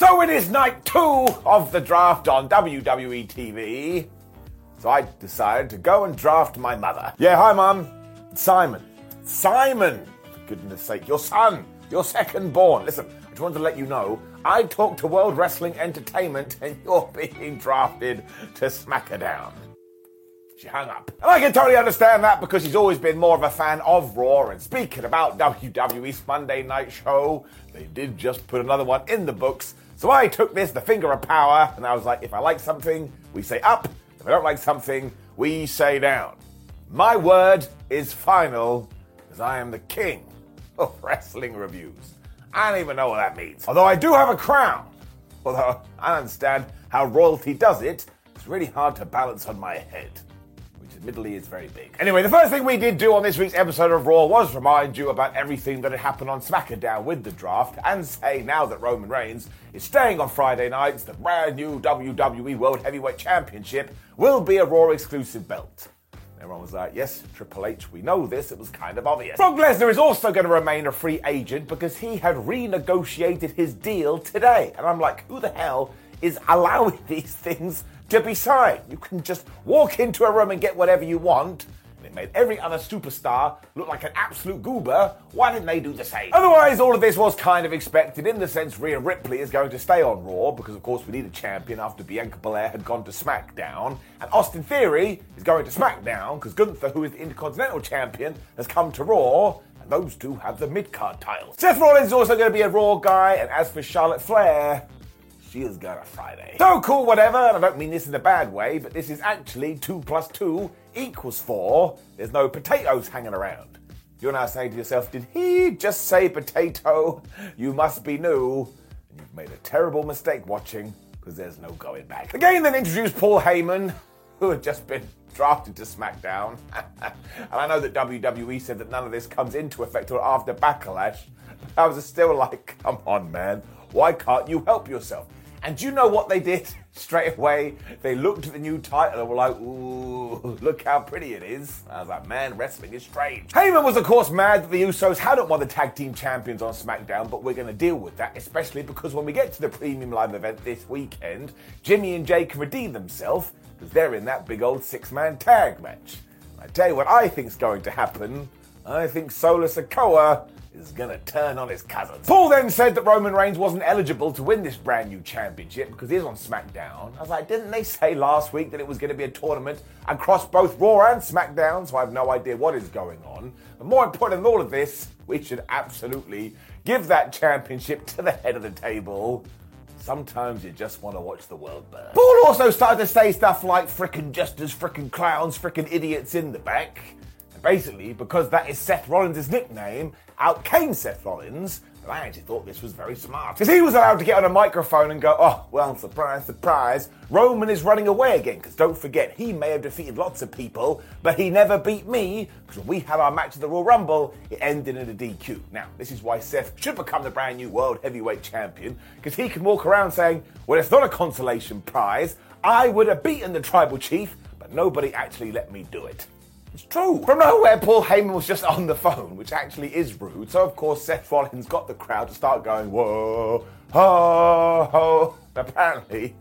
So it is night two of the draft on WWE TV. So I decided to go and draft my mother. Yeah, hi, Mum. Simon. Simon! For goodness sake, your son. Your second born. Listen, I just wanted to let you know, I talked to World Wrestling Entertainment and you're being drafted to SmackDown. She hung up. And I can totally understand that because she's always been more of a fan of Raw. And speaking about WWE's Monday Night Show, they did just put another one in the books. So I took this, the finger of power, and I was like, if I like something, we say up. If I don't like something, we say down. My word is final, because I am the king of wrestling reviews. I don't even know what that means. Although I do have a crown. Although I understand how royalty does it, it's really hard to balance on my head, which admittedly is very big. Anyway, the first thing we did do on this week's episode of Raw was remind you about everything that had happened on SmackDown with the draft, and say now that Roman Reigns is staying on Friday nights, the brand new WWE World Heavyweight Championship will be a Raw exclusive belt. Everyone was like, yes, Triple H, we know this, it was kind of obvious. Brock Lesnar is also going to remain a free agent because he had renegotiated his deal today. And I'm like, who the hell is allowing these things to be signed? You can just walk into a room and get whatever you want. And it made every other superstar look like an absolute goober. Why didn't they do the same? Otherwise, all of this was kind of expected in the sense Rhea Ripley is going to stay on Raw because, of course, we need a champion after Bianca Belair had gone to SmackDown. And Austin Theory is going to SmackDown because Gunther, who is the Intercontinental Champion, has come to Raw. And those two have the mid-card titles. Seth Rollins is also going to be a Raw guy. And as for Charlotte Flair, she is going to Friday. So cool, whatever, and I don't mean this in a bad way, but this is actually 2 + 2 = 4. There's no potatoes hanging around. You're now saying to yourself, did he just say potato? You must be new. And you've made a terrible mistake watching, because there's no going back. The game then introduced Paul Heyman, who had just been drafted to SmackDown. And I know that WWE said that none of this comes into effect until after Backlash. But I was still like, come on, man. Why can't you help yourself? And do you know what they did? Straight away, they looked at the new title and were like, ooh, look how pretty it is. I was like, man, wrestling is strange. Heyman was, of course, mad that the Usos hadn't won the tag team champions on SmackDown, but we're going to deal with that, especially because when we get to the premium live event this weekend, Jimmy and Jey can redeem themselves because they're in that big old six-man tag match. And I tell you what I think's going to happen. I think Solo Sikoa is going to turn on his cousins. Paul then said that Roman Reigns wasn't eligible to win this brand new championship because he is on SmackDown. I was like, didn't they say last week that it was going to be a tournament across both Raw and SmackDown? So I have no idea what is going on. But more important than all of this, we should absolutely give that championship to the head of the table. Sometimes you just want to watch the world burn. Paul also started to say stuff like frickin' jesters, frickin' clowns, frickin' idiots in the back. Basically, because that is Seth Rollins' nickname, out came Seth Rollins, and I actually thought this was very smart. Because he was allowed to get on a microphone and go, oh, well, surprise, surprise, Roman is running away again, because don't forget, he may have defeated lots of people, but he never beat me, because when we had our match at the Royal Rumble, it ended in a DQ. Now, this is why Seth should become the brand new World Heavyweight Champion, because he can walk around saying, well, it's not a consolation prize, I would have beaten the Tribal Chief, but nobody actually let me do it. It's true. From nowhere, Paul Heyman was just on the phone, which actually is rude. So, of course, Seth Rollins got the crowd to start going, whoa, ho, ho. Apparently,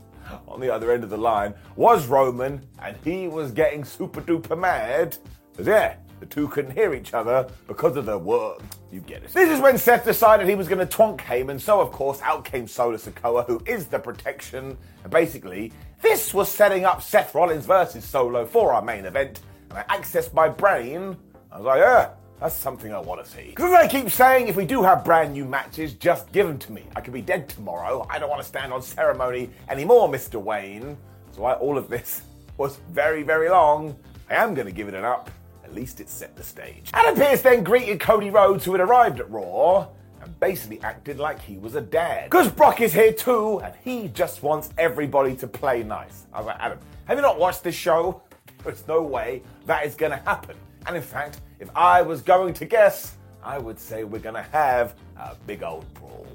on the other end of the line was Roman, and he was getting super-duper mad. Because, yeah, the two couldn't hear each other because of the whoa. You get it. This is when Seth decided he was going to twonk Heyman. So, of course, out came Solo Sikoa, who is the protection. And basically, this was setting up Seth Rollins versus Solo for our main event. And I accessed my brain. I was like, yeah, That's something I want to see. Because as I keep saying, if we do have brand new matches, just give them to me. I could be dead tomorrow. I don't want to stand on ceremony anymore, Mr. Wayne. So all of this was very, very long. I am going to give it an up. At least it set the stage. Adam Pearce then greeted Cody Rhodes, who had arrived at Raw, and basically acted like he was a dad. Because Brock is here too, and he just wants everybody to play nice. I was like, Adam, have you not watched this show? There's no way that is going to happen. And in fact, if I was going to guess, I would say we're going to have a big old brawl.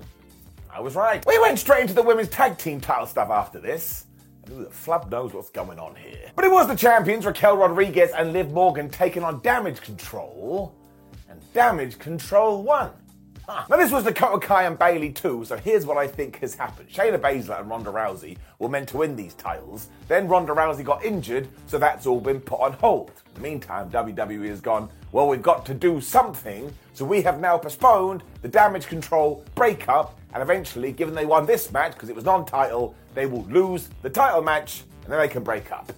I was right. We went straight into the women's tag team title stuff after this. Ooh, the flub knows what's going on here. But it was the champions, Raquel Rodriguez and Liv Morgan, taking on Damage CTRL. And Damage CTRL won. Huh. Now this was the Dakota Kai and Bailey too, so here's what I think has happened. Shayna Baszler and Ronda Rousey were meant to win these titles. Then Ronda Rousey got injured, so that's all been put on hold. In the meantime, WWE has gone, well, we've got to do something, so we have now postponed the Damage CTRL breakup, and eventually, given they won this match, because it was non-title, they will lose the title match, and then they can break up.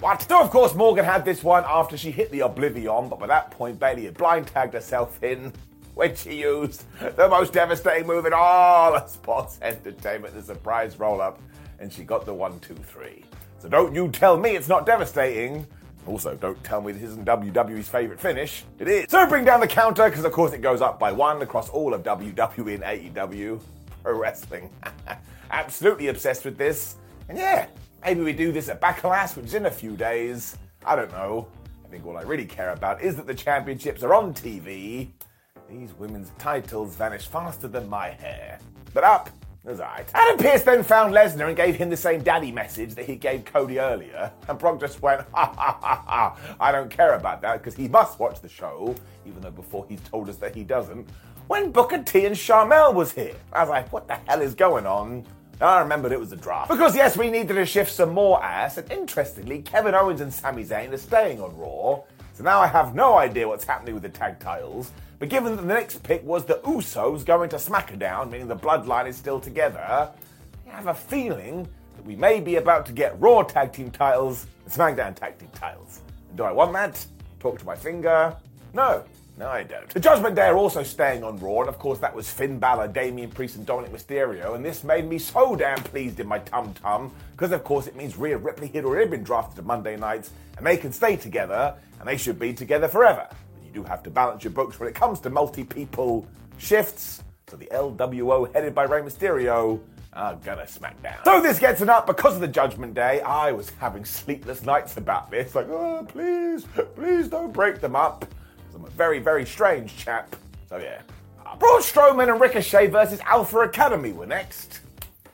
What? So, of course, Morgan had this one after she hit the Oblivion, but by that point, Bailey had blind-tagged herself in when she used the most devastating move in all of sports entertainment, the surprise roll-up, and she got the 1-2-3. So don't you tell me it's not devastating. Also, don't tell me this isn't WWE's favourite finish. It is. So bring down the counter, because of course it goes up by one across all of WWE and AEW. Pro wrestling. Absolutely obsessed with this. And yeah, maybe we do this at Backlash, which is in a few days. I don't know. I think all I really care about is that the championships are on TV. These women's titles vanish faster than my hair. But up was right. Adam Pearce then found Lesnar and gave him the same daddy message that he gave Cody earlier. And Brock just went, ha ha ha ha, I don't care about that because he must watch the show, even though before he's told us that he doesn't. When Booker T and Sharmell was here, I was like, what the hell is going on? And I remembered it was a draft. Because yes, we needed to shift some more ass, and interestingly, Kevin Owens and Sami Zayn are staying on Raw. So now I have no idea what's happening with the tag titles. But given that the next pick was the Usos going to SmackDown, meaning the bloodline is still together, I have a feeling that we may be about to get Raw tag team titles and SmackDown tag team titles. And do I want that? Talk to my finger. No, I don't. The Judgment Day are also staying on Raw, and of course that was Finn Balor, Damian Priest and Dominik Mysterio, and this made me so damn pleased in my tum-tum, because of course it means Rhea Ripley had already been drafted to Monday nights, and they can stay together, and they should be together forever. You do have to balance your books when it comes to multi-people shifts. So the LWO, headed by Rey Mysterio, are gonna SmackDown. So this gets an up because of the Judgment Day. I was having sleepless nights about this. Like, oh, please don't break them up. Because I'm a very, very strange chap. So yeah. Braun Strowman and Ricochet versus Alpha Academy were next.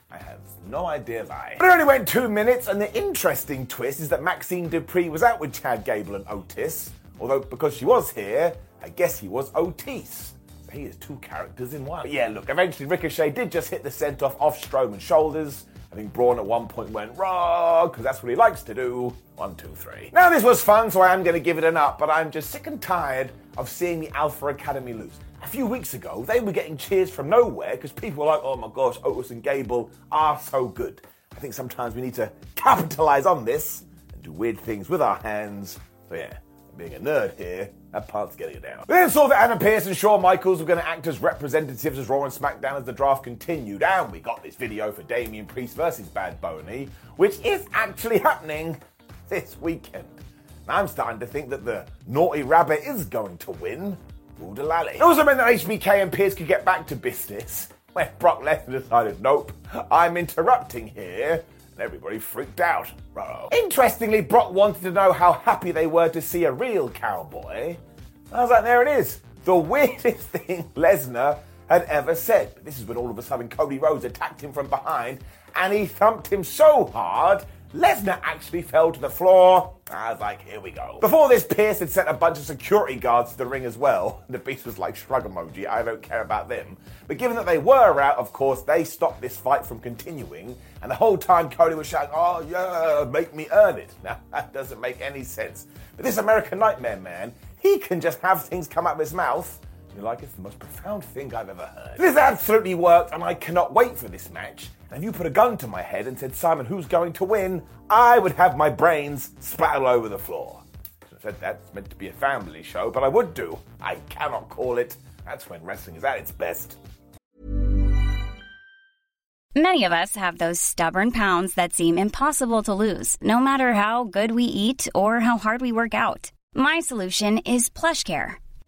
I have no idea why. But it only went 2 minutes, and the interesting twist is that Maxine Dupree was out with Chad Gable and Otis. Although, because she was here, I guess he was Otis. So he is two characters in one. But yeah, look, eventually Ricochet did just hit the send-off off Strowman's shoulders. I think Braun at one point went, raw, because that's what he likes to do. 1, 2, 3. Now, this was fun, so I am going to give it an up, but I'm just sick and tired of seeing the Alpha Academy lose. A few weeks ago, they were getting cheers from nowhere because people were like, oh my gosh, Otis and Gable are so good. I think sometimes we need to capitalize on this and do weird things with our hands. So yeah. Being a nerd here, that part's getting down. We then saw that Adam Pearce and Shawn Michaels were going to act as representatives as Raw and SmackDown as the draft continued, and we got this video for Damian Priest versus Bad Bunny, which is actually happening this weekend. And I'm starting to think that the Naughty Rabbit is going to win. Oodalali. It also meant that HBK and Pearce could get back to business, when Brock Lesnar decided, nope, I'm interrupting here. Everybody freaked out. Bro. Interestingly, Brock wanted to know how happy they were to see a real cowboy. I was like, there it is. The weirdest thing Lesnar had ever said. But this is when all of a sudden Cody Rhodes attacked him from behind and he thumped him so hard, Lesnar actually fell to the floor. I was like, here we go. Before this, Pearce had sent a bunch of security guards to the ring as well. The Beast was like, shrug emoji, I don't care about them. But given that they were out, of course, they stopped this fight from continuing. And the whole time, Cody was shouting, oh yeah, make me earn it. Now, that doesn't make any sense. But this American Nightmare man, he can just have things come out of his mouth. You're like, it's the most profound thing I've ever heard. This absolutely worked, and I cannot wait for this match. And if you put a gun to my head and said, Simon, who's going to win? I would have my brains splat all over the floor. So said that's meant to be a family show, but I would do. I cannot call it. That's when wrestling is at its best. Many of us have those stubborn pounds that seem impossible to lose, no matter how good we eat or how hard we work out. My solution is PlushCare.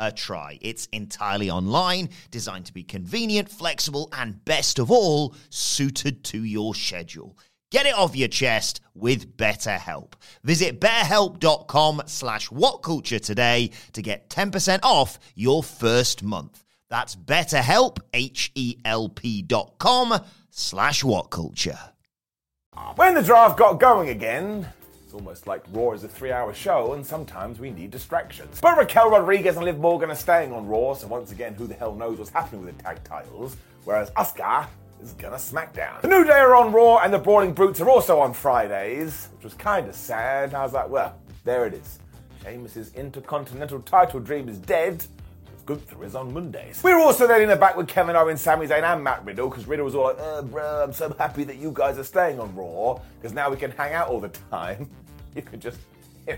a try? It's entirely online, designed to be convenient, flexible, and best of all, suited to your schedule. Get it off your chest with BetterHelp. Visit betterhelp.com/whatculture today to get 10% off your first month. That's betterhelp, HELP.com/whatculture. When the draft got going again, almost like Raw is a 3-hour show, and sometimes we need distractions. But Raquel Rodriguez and Liv Morgan are staying on Raw, so once again, who the hell knows what's happening with the tag titles, whereas Asuka is gonna SmackDown. The New Day are on Raw, and the Brawling Brutes are also on Fridays, which was kind of sad. I was like, well, there it is. Sheamus's Intercontinental title dream is dead. Gunther is on Mondays. We're also then in the back with Kevin Owens, Sami Zayn and Matt Riddle, because Riddle was all like, I'm so happy that you guys are staying on Raw, because now we can hang out all the time. You can just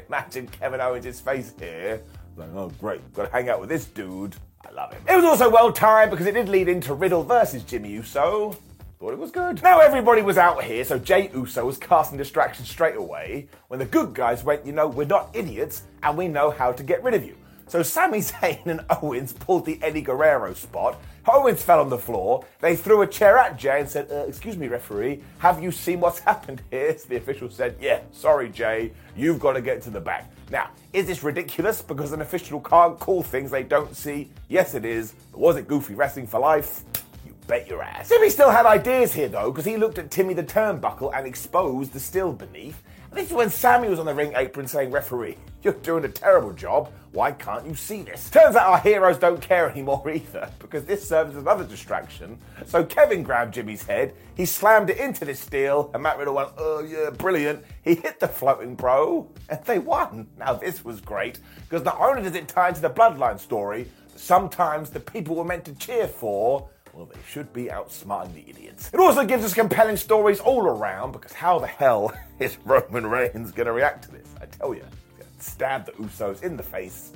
imagine Kevin Owens' face here. Like, oh great, gotta hang out with this dude. I love him. It was also well timed because it did lead into Riddle versus Jimmy Uso. Thought it was good. Now everybody was out here, so Jey Uso was casting distractions straight away when the good guys went, we're not idiots and we know how to get rid of you. So Sami Zayn and Owens pulled the Eddie Guerrero spot. Owens fell on the floor. They threw a chair at Jey and said, excuse me, referee, have you seen what's happened here? So the official said, yeah, sorry, Jey, you've got to get to the back. Now, is this ridiculous because an official can't call things they don't see? Yes, it is. But was it goofy wrestling for life? You bet your ass. Jimmy still had ideas here, though, because he looked at Timmy the Turnbuckle and exposed the still beneath. This is when Sammy was on the ring apron saying, referee, you're doing a terrible job. Why can't you see this? Turns out our heroes don't care anymore either, because this serves as another distraction. So Kevin grabbed Jimmy's head, he slammed it into this steel, and Matt Riddle went, oh yeah, brilliant. He hit the floating bro, and they won. Now this was great, because not only does it tie into the Bloodline story, but sometimes the people we're meant to cheer for, well, they should be outsmarting the idiots. It also gives us compelling stories all around, because how the hell is Roman Reigns going to react to this? I tell you, he's going to stab the Usos in the face.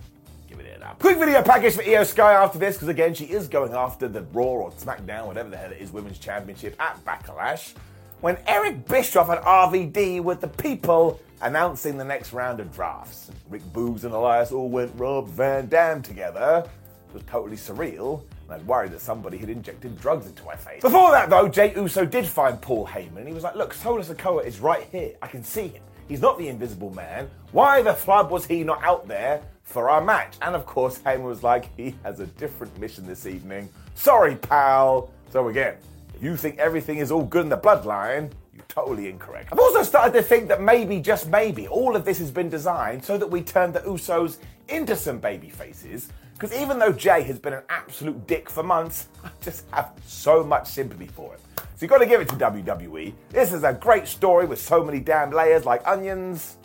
Give it up. Quick video package for Io Sky after this, because again, she is going after the Raw or SmackDown, whatever the hell it is, Women's Championship at Backlash, when Eric Bischoff and RVD were the people announcing the next round of drafts. Rick Boogs and Elias all went Rob Van Dam together. It was totally surreal. I'd worried that somebody had injected drugs into my face. Before that, though, Jey Uso did find Paul Heyman. He was like, look, Solo Sikoa is right here. I can see him. He's not the invisible man. Why the flood was he not out there for our match? And, of course, Heyman was like, he has a different mission this evening. Sorry, pal. So, again, if you think everything is all good in the Bloodline, you're totally incorrect. I've also started to think that maybe, just maybe, all of this has been designed so that we turn the Usos into some baby faces. Because even though Jey has been an absolute dick for months, I just have so much sympathy for him. So you've got to give it to WWE. This is a great story with so many damn layers like onions.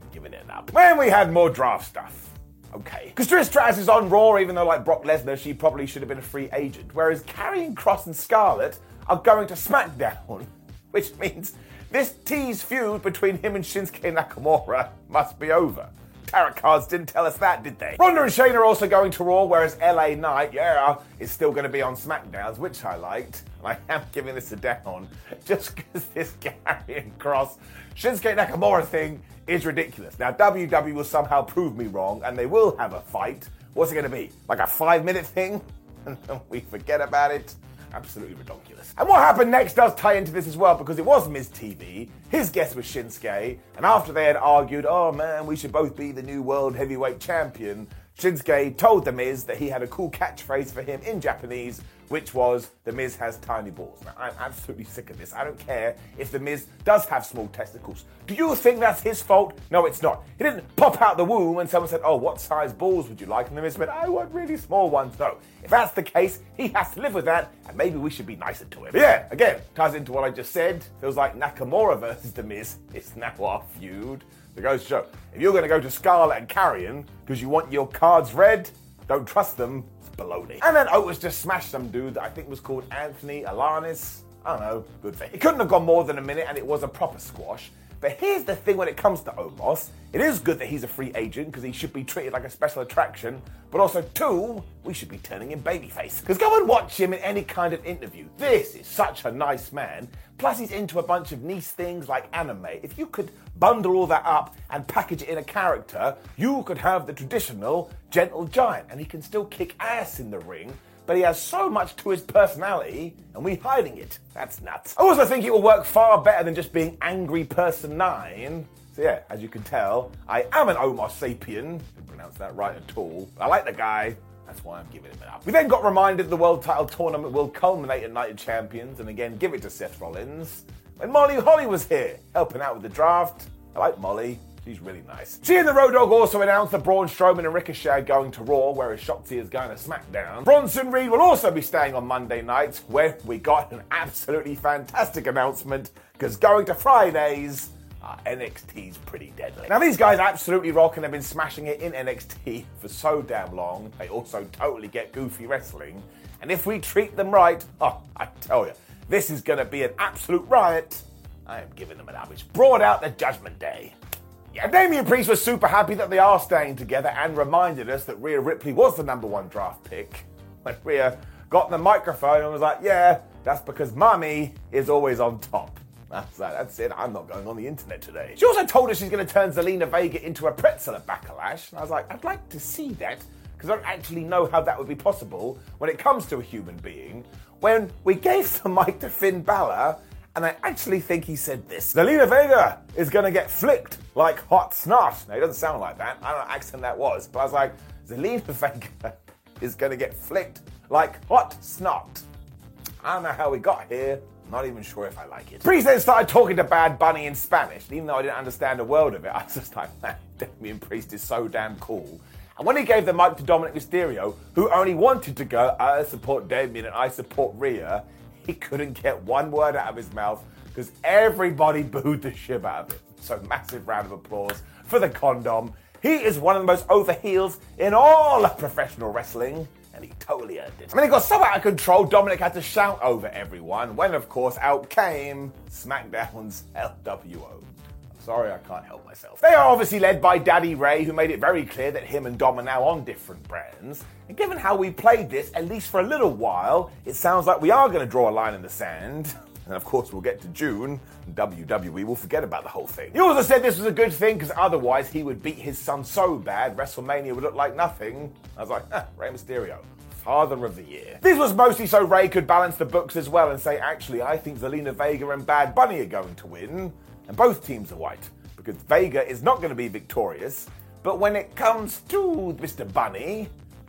I'm giving it up. When we had more draft stuff. Okay. Because Trish Stratus is on Raw, even though like Brock Lesnar, she probably should have been a free agent. Whereas Karrion Kross and Scarlett are going to SmackDown. which means this tease feud between him and Shinsuke Nakamura must be over. Tarot cards didn't tell us that, did they? Ronda and Shayna are also going to Raw, whereas LA Knight, is still going to be on SmackDown, which I liked. And I am giving this a down just because this Gary and Cross Shinsuke Nakamura thing is ridiculous. Now, WWE will somehow prove me wrong, and they will have a fight. What's it going to be? Like a 5-minute thing? And then we forget about it? Absolutely ridiculous. And what happened next does tie into this as well, because it was Miz TV, his guest was Shinsuke, and after they had argued, oh man, we should both be the new world heavyweight champion, Shinsuke told The Miz that he had a cool catchphrase for him in Japanese, which was, The Miz has tiny balls. Now, I'm absolutely sick of this. I don't care if The Miz does have small testicles. Do you think that's his fault? No, it's not. He didn't pop out the womb and someone said, oh, what size balls would you like? And The Miz went, I want really small ones. No, if that's the case, he has to live with that, and maybe we should be nicer to him. But yeah, again, ties into what I just said. Feels like Nakamura versus The Miz is now our feud. It goes to show, if you're going to go to Scarlet and Carrion because you want your cards read, don't trust them. Baloney. And then Otis just smashed some dude that I think was called Anthony Alanis. I don't know, good thing. It couldn't have gone more than a minute and it was a proper squash. But here's the thing when it comes to Omos. It is good that he's a free agent because he should be treated like a special attraction. But also, too, we should be turning him babyface. Because go and watch him in any kind of interview. This is such a nice man. Plus, he's into a bunch of niche things like anime. If you could bundle all that up and package it in a character, you could have the traditional gentle giant. And he can still kick ass in the ring, but he has so much to his personality, and we're hiding it. That's nuts. I also think it will work far better than just being Angry Person 9. So yeah, as you can tell, I am an Omos Sapien. Didn't pronounce that right at all. I like the guy. That's why I'm giving him an up. We then got reminded the world title tournament will culminate at Night of Champions, and again, give it to Seth Rollins. When Molly Holly was here, helping out with the draft. I like Molly. She's really nice. She and the Road Dogg also announced that Braun Strowman and Ricochet are going to Raw, whereas Shotzi is going to SmackDown. Bronson Reed will also be staying on Monday nights, where we got an absolutely fantastic announcement, because going to Fridays, NXT's pretty deadly. Now, these guys absolutely rock and have been smashing it in NXT for so damn long. They also totally get goofy wrestling. And if we treat them right, I tell you, this is going to be an absolute riot. I am giving them an up, which brought out the Judgment Day. Yeah, Damian Priest was super happy that they are staying together and reminded us that Rhea Ripley was the #1 draft pick. When Rhea got the microphone and was like, yeah, that's because mommy is always on top. That's it, I'm not going on the internet today. She also told us she's going to turn Zelina Vega into a pretzel at Backlash. And I was like, I'd like to see that, because I don't actually know how that would be possible when it comes to a human being. When we gave the mic to Finn Balor, and I actually think he said this. Zelina Vega is going to get flicked like hot snot. Now, he doesn't sound like that. I don't know what accent that was. But I was like, Zelina Vega is going to get flicked like hot snot. I don't know how we got here. I'm not even sure if I like it. Priest then started talking to Bad Bunny in Spanish. Even though I didn't understand a word of it, I was just like, man, Damian Priest is so damn cool. And when he gave the mic to Dominik Mysterio, who only wanted to go, I support Damian and I support Rhea, he couldn't get one word out of his mouth because everybody booed the shit out of it. So massive round of applause for the Condom. He is one of the most over heels in all of professional wrestling, and he totally earned it. I mean, it got so out of control, Dominik had to shout over everyone when, of course, out came SmackDown's LWO. Sorry, I can't help myself. They are obviously led by Daddy Ray, who made it very clear that him and Dom are now on different brands. And given how we played this, at least for a little while, it sounds like we are going to draw a line in the sand. And of course, we'll get to June, and WWE will forget about the whole thing. He also said this was a good thing, because otherwise he would beat his son so bad, WrestleMania would look like nothing. I was like, Rey Mysterio. Father of the Year. This was mostly so Ray could balance the books as well and say, actually, I think Zelina Vega and Bad Bunny are going to win. And both teams are white, because Vega is not going to be victorious. But when it comes to Mr. Bunny,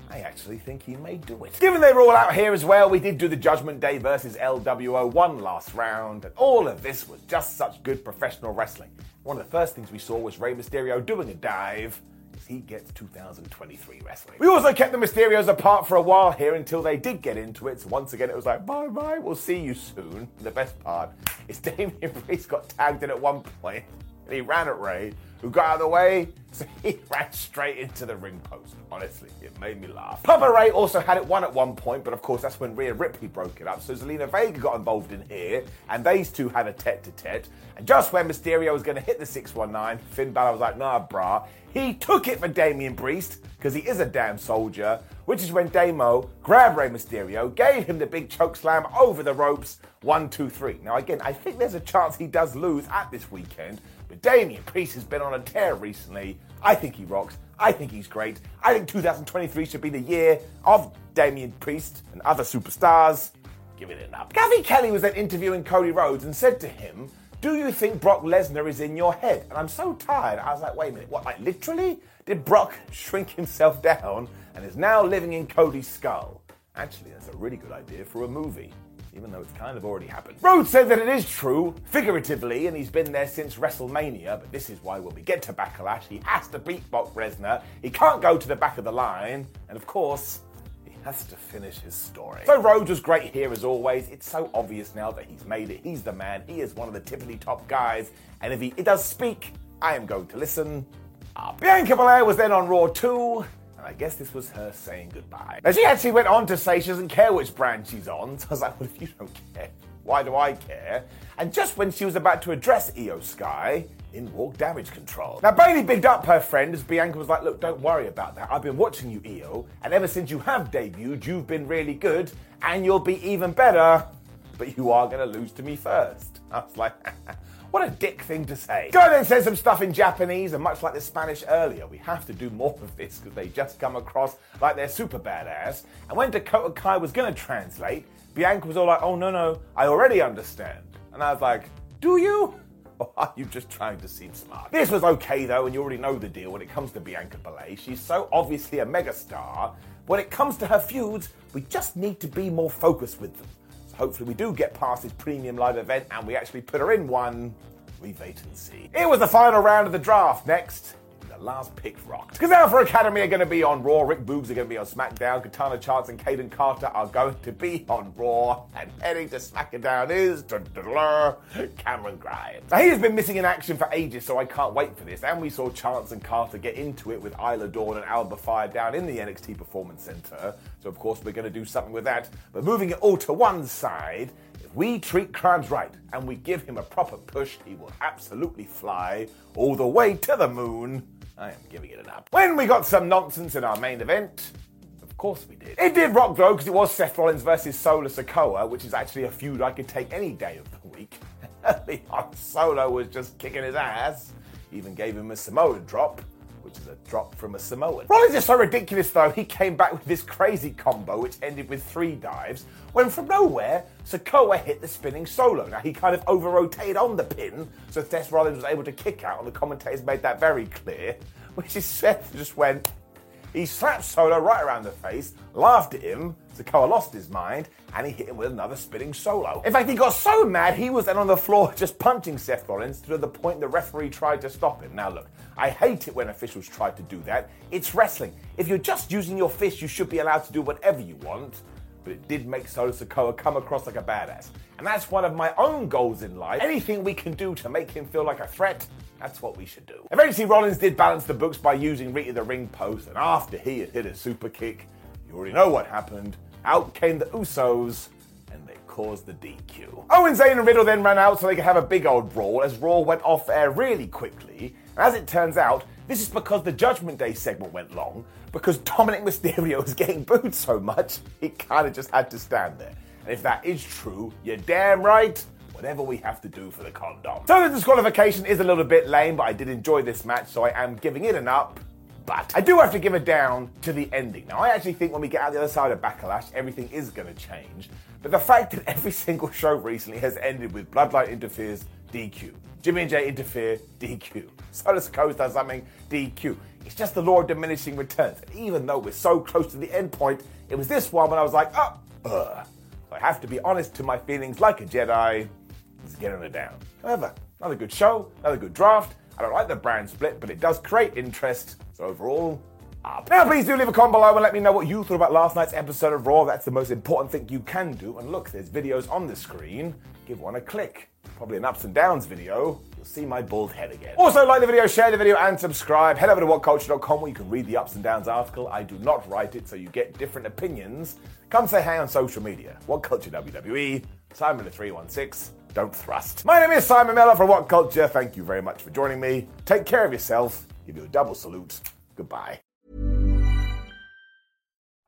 I actually think he may do it. Given they were all out here as well, we did do the Judgment Day versus LWO one last round, and all of this was just such good professional wrestling. One of the first things we saw was Rey Mysterio doing a dive. He gets 2023 wrestling. We also kept the Mysterios apart for a while here until they did get into it. So once again, it was like, bye-bye, we'll see you soon. The best part is Damian Priest got tagged in at one point, and he ran at Ray, who got out of the way, so he ran straight into the ring post. Honestly, it made me laugh. Papa Ray also had it won at one point, but of course that's when Rhea Ripley broke it up, so Zelina Vega got involved in here, and these two had a tete-a-tete, and just when Mysterio was going to hit the 619, Finn Balor was like, nah, brah. He took it for Damian Priest, because he is a damn soldier, which is when Damo grabbed Rey Mysterio, gave him the big choke slam over the ropes, 1, 2, 3. Now again, I think there's a chance he does lose at this weekend, but Damian Priest has been on a tear recently. I think he rocks. I think he's great. I think 2023 should be the year of Damian Priest and other superstars giving it up. Gavin Kelly was then interviewing Cody Rhodes and said to him, do you think Brock Lesnar is in your head? And I'm so tired. I was like, wait a minute, what, like literally? Did Brock shrink himself down and is now living in Cody's skull? Actually, that's a really good idea for a movie, even though it's kind of already happened. Rhodes said that it is true, figuratively, and he's been there since WrestleMania, but this is why when we get to Backlash, he has to beat Brock Lesnar. He can't go to the back of the line, and of course, has to finish his story. So Rhodes was great here as always. It's so obvious now that he's made it. He's the man. He is one of the tippity-top guys. And if he does speak, I am going to listen up. Bianca Belair was then on Raw too. And I guess this was her saying goodbye. Now she actually went on to say she doesn't care which brand she's on. So I was like, well, if you don't care, why do I care? And just when she was about to address Io Sky, in walked Damage CTRL. Now Bailey bigged up her friend as Bianca was like, look, don't worry about that. I've been watching you, Io, and ever since you have debuted, you've been really good, and you'll be even better, but you are going to lose to me first. I was like, what a dick thing to say. Guy then says some stuff in Japanese, and much like the Spanish earlier, we have to do more of this because they just come across like they're super badass. And when Dakota Kai was going to translate, Bianca was all like, oh, no, I already understand. And I was like, do you? Or are you just trying to seem smart? This was okay though, and you already know the deal when it comes to Bianca Belair. She's so obviously a megastar. When it comes to her feuds, we just need to be more focused with them. So hopefully we do get past this premium live event and we actually put her in one. We wait and see. It was the final round of the draft. Next, the last pick rocked. Because Alpha Academy are going to be on Raw, Rick Boogs are going to be on SmackDown, Katana Chance and Caden Carter are going to be on Raw, and heading to SmackDown is Cameron Grimes. Now he has been missing in action for ages, so I can't wait for this, and we saw Chance and Carter get into it with Isla Dawn and Alba Fire down in the NXT Performance Center, so of course we're going to do something with that, but moving it all to one side, we treat Grimes right and we give him a proper push, he will absolutely fly all the way to the moon. I am giving it an up. When we got some nonsense in our main event, of course we did. It did rock though, because it was Seth Rollins versus Solo Sikoa, which is actually a feud I could take any day of the week. Early on, Solo was just kicking his ass, even gave him a Samoan drop, which is a drop from a Samoan. Rollins is so ridiculous though, he came back with this crazy combo which ended with 3 dives, when from nowhere, Sikoa hit the spinning Solo. Now he kind of over-rotated on the pin, so Seth Rollins was able to kick out, and the commentators made that very clear, which is Seth just went, he slapped Solo right around the face, laughed at him, Sikoa lost his mind, and he hit him with another spinning Solo. In fact, he got so mad, he was then on the floor just punching Seth Rollins to the point the referee tried to stop him. Now look, I hate it when officials try to do that. It's wrestling. If you're just using your fist, you should be allowed to do whatever you want, but it did make Solo Sikoa come across like a badass. And that's one of my own goals in life. Anything we can do to make him feel like a threat, that's what we should do. Eventually, Rollins did balance the books by using Rita the ring post, and after he had hit a super kick, you already know what happened. Out came the Usos, and they caused the DQ. Owens, Zayn, and Riddle then ran out so they could have a big old brawl, as Raw went off air really quickly. And as it turns out, this is because the Judgment Day segment went long, because Dominik Mysterio was getting booed so much, he kind of just had to stand there. And if that is true, you're damn right. Whatever we have to do for the condom. So the disqualification is a little bit lame, but I did enjoy this match, so I am giving it an up. But I do have to give a down to the ending. Now, I actually think when we get out the other side of Backlash, everything is going to change. But the fact that every single show recently has ended with Bloodline interferes, DQ. Jimmy and Jay interfere, DQ. Solo Sikoa does something, DQ. It's just the law of diminishing returns. And even though we're so close to the end point, it was this one when I was like, So I have to be honest to my feelings like a Jedi. Let's get on it down. However, another good show, another good draft. I don't like the brand split, but it does create interest. So overall, up. Now, please do leave a comment below and let me know what you thought about last night's episode of Raw. That's the most important thing you can do. And look, there's videos on the screen. Give one a click. Probably an ups and downs video. You'll see my bald head again. Also, like the video, share the video, and subscribe. Head over to whatculture.com where you can read the ups and downs article. I do not write it, so you get different opinions. Come say hi on social media. WhatCulture WWE, Simon the 316. Don't thrust. My name is Simon Mellor from What Culture. Thank you very much for joining me. Take care of yourself. Give you a double salute. Goodbye.